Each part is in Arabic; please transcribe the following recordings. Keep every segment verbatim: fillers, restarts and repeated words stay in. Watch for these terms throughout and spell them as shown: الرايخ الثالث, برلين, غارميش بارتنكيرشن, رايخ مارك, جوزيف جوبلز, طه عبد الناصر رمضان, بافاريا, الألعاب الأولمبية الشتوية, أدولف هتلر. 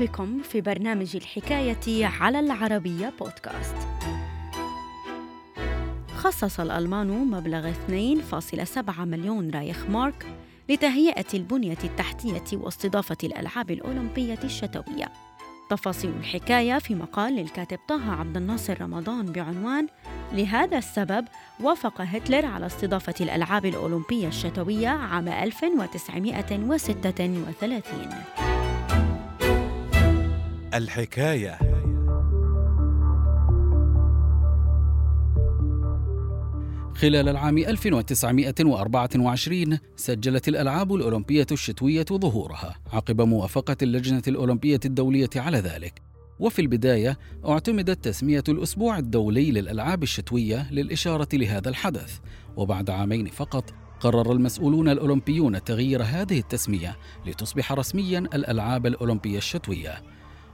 بكم في برنامج الحكاية على العربية بودكاست. خصص الألمان مبلغ اثنين فاصلة سبعة مليون رايخ مارك لتهيئة البنية التحتية واستضافة الألعاب الأولمبية الشتوية. تفاصيل الحكاية في مقال للكاتب طه عبد الناصر رمضان بعنوان لهذا السبب وافق هتلر على استضافة الألعاب الأولمبية الشتوية عام ألف وتسعمائة وستة وثلاثين. الحكاية. خلال العام ألف وتسعمائة وأربعة وعشرين سجلت الألعاب الأولمبية الشتوية ظهورها عقب موافقة اللجنة الأولمبية الدولية على ذلك. وفي البداية اعتمدت تسمية الأسبوع الدولي للألعاب الشتوية للإشارة لهذا الحدث، وبعد عامين فقط قرر المسؤولون الأولمبيون تغيير هذه التسمية لتصبح رسمياً الألعاب الأولمبية الشتوية.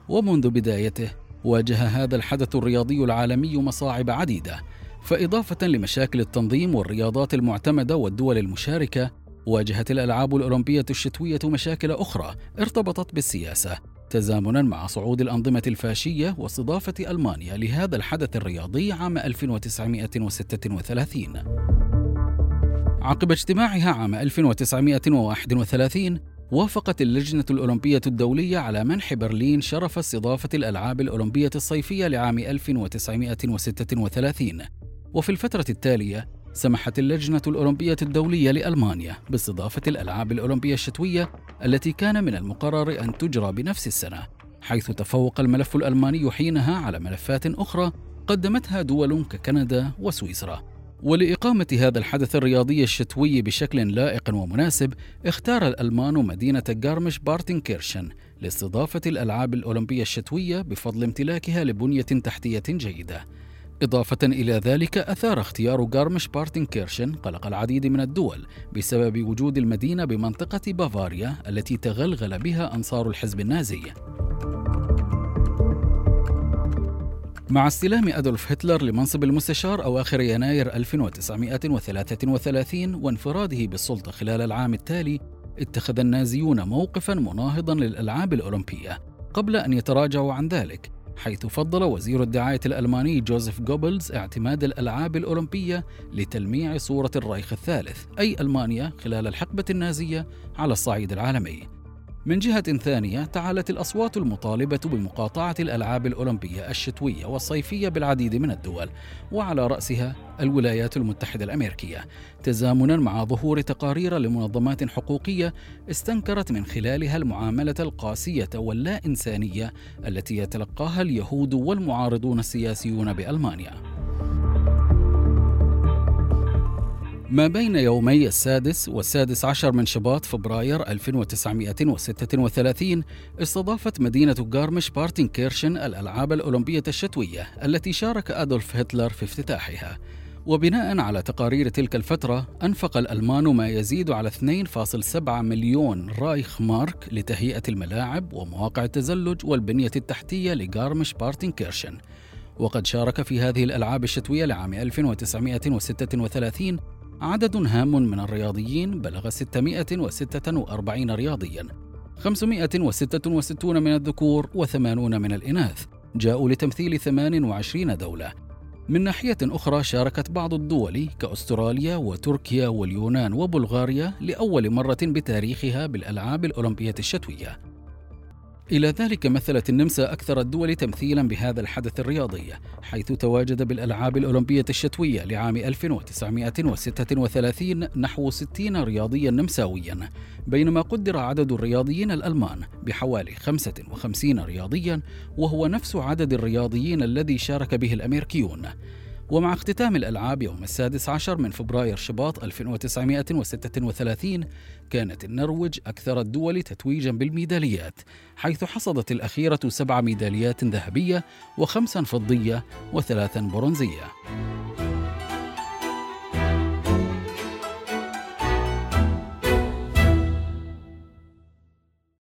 ومنذ بدايته واجه هذا الحدث الرياضي العالمي مصاعب عديدة، فإضافة لمشاكل التنظيم والرياضات المعتمدة والدول المشاركة، واجهت الألعاب الأولمبية الشتوية مشاكل أخرى ارتبطت بالسياسة، تزامناً مع صعود الأنظمة الفاشية واستضافة ألمانيا لهذا الحدث الرياضي عام ألف وتسعمائة وستة وثلاثين. عقب اجتماعها عام ألف وتسعمائة وواحد وثلاثين وافقت اللجنة الأولمبية الدولية على منح برلين شرف استضافة الألعاب الأولمبية الصيفية لعام ألف وتسعمائة وستة وثلاثين. وفي الفترة التالية سمحت اللجنة الأولمبية الدولية لألمانيا باستضافة الألعاب الأولمبية الشتوية التي كان من المقرر أن تجرى بنفس السنة، حيث تفوق الملف الألماني حينها على ملفات أخرى قدمتها دول ككندا وسويسرا. ولإقامة هذا الحدث الرياضي الشتوي بشكل لائق ومناسب اختار الألمان مدينة غارميش بارتنكيرشن لاستضافة الألعاب الأولمبية الشتوية بفضل امتلاكها لبنية تحتية جيدة. إضافة إلى ذلك أثار اختيار غارميش بارتنكيرشن قلق العديد من الدول بسبب وجود المدينة بمنطقة بافاريا التي تغلغل بها أنصار الحزب النازي. مع استلام أدولف هتلر لمنصب المستشار أواخر يناير ألف وتسعمائة وثلاثة وثلاثين وانفراده بالسلطة خلال العام التالي، اتخذ النازيون موقفاً مناهضاً للألعاب الأولمبية قبل أن يتراجعوا عن ذلك، حيث فضل وزير الدعاية الألماني جوزيف جوبلز اعتماد الألعاب الأولمبية لتلميع صورة الرايخ الثالث أي ألمانيا خلال الحقبة النازية على الصعيد العالمي. من جهة ثانية تعالت الأصوات المطالبة بمقاطعة الألعاب الأولمبية الشتوية والصيفية بالعديد من الدول، وعلى رأسها الولايات المتحدة الأمريكية، تزامناً مع ظهور تقارير لمنظمات حقوقية استنكرت من خلالها المعاملة القاسية واللا إنسانية التي يتلقاها اليهود والمعارضون السياسيون بألمانيا. ما بين يومي السادس والسادس عشر من شباط فبراير ألف وتسعمائة وستة وثلاثين استضافت مدينة غارميش بارتنكيرشن الألعاب الأولمبية الشتوية التي شارك أدولف هتلر في افتتاحها. وبناء على تقارير تلك الفترة أنفق الألمان ما يزيد على اثنين فاصلة سبعة مليون رايخ مارك لتهيئة الملاعب ومواقع التزلج والبنية التحتية لغارميش بارتنكيرشن. وقد شارك في هذه الألعاب الشتوية لعام ألف وتسعمائة وستة وثلاثين عدد هام من الرياضيين بلغ ستمائة وستة وأربعين رياضياً، خمسمائة وستة وستين من الذكور وثمانين من الإناث، جاءوا لتمثيل ثمان وعشرين دولة. من ناحية أخرى شاركت بعض الدول كأستراليا وتركيا واليونان وبلغاريا لأول مرة بتاريخها بالألعاب الأولمبية الشتوية. إلى ذلك مثلت النمسا أكثر الدول تمثيلاً بهذا الحدث الرياضي، حيث تواجد بالألعاب الأولمبية الشتوية لعام ألف وتسعمائة وستة وثلاثين نحو ستين رياضياً نمساوياً، بينما قدر عدد الرياضيين الألمان بحوالي خمسة وخمسين رياضياً، وهو نفس عدد الرياضيين الذي شارك به الأمريكيون. ومع اختتام الألعاب يوم السادس عشر من فبراير شباط ألف وتسعمائة وستة وثلاثين كانت النرويج أكثر الدول تتويجاً بالميداليات، حيث حصدت الأخيرة سبع ميداليات ذهبية وخمسا فضية وثلاثا برونزية.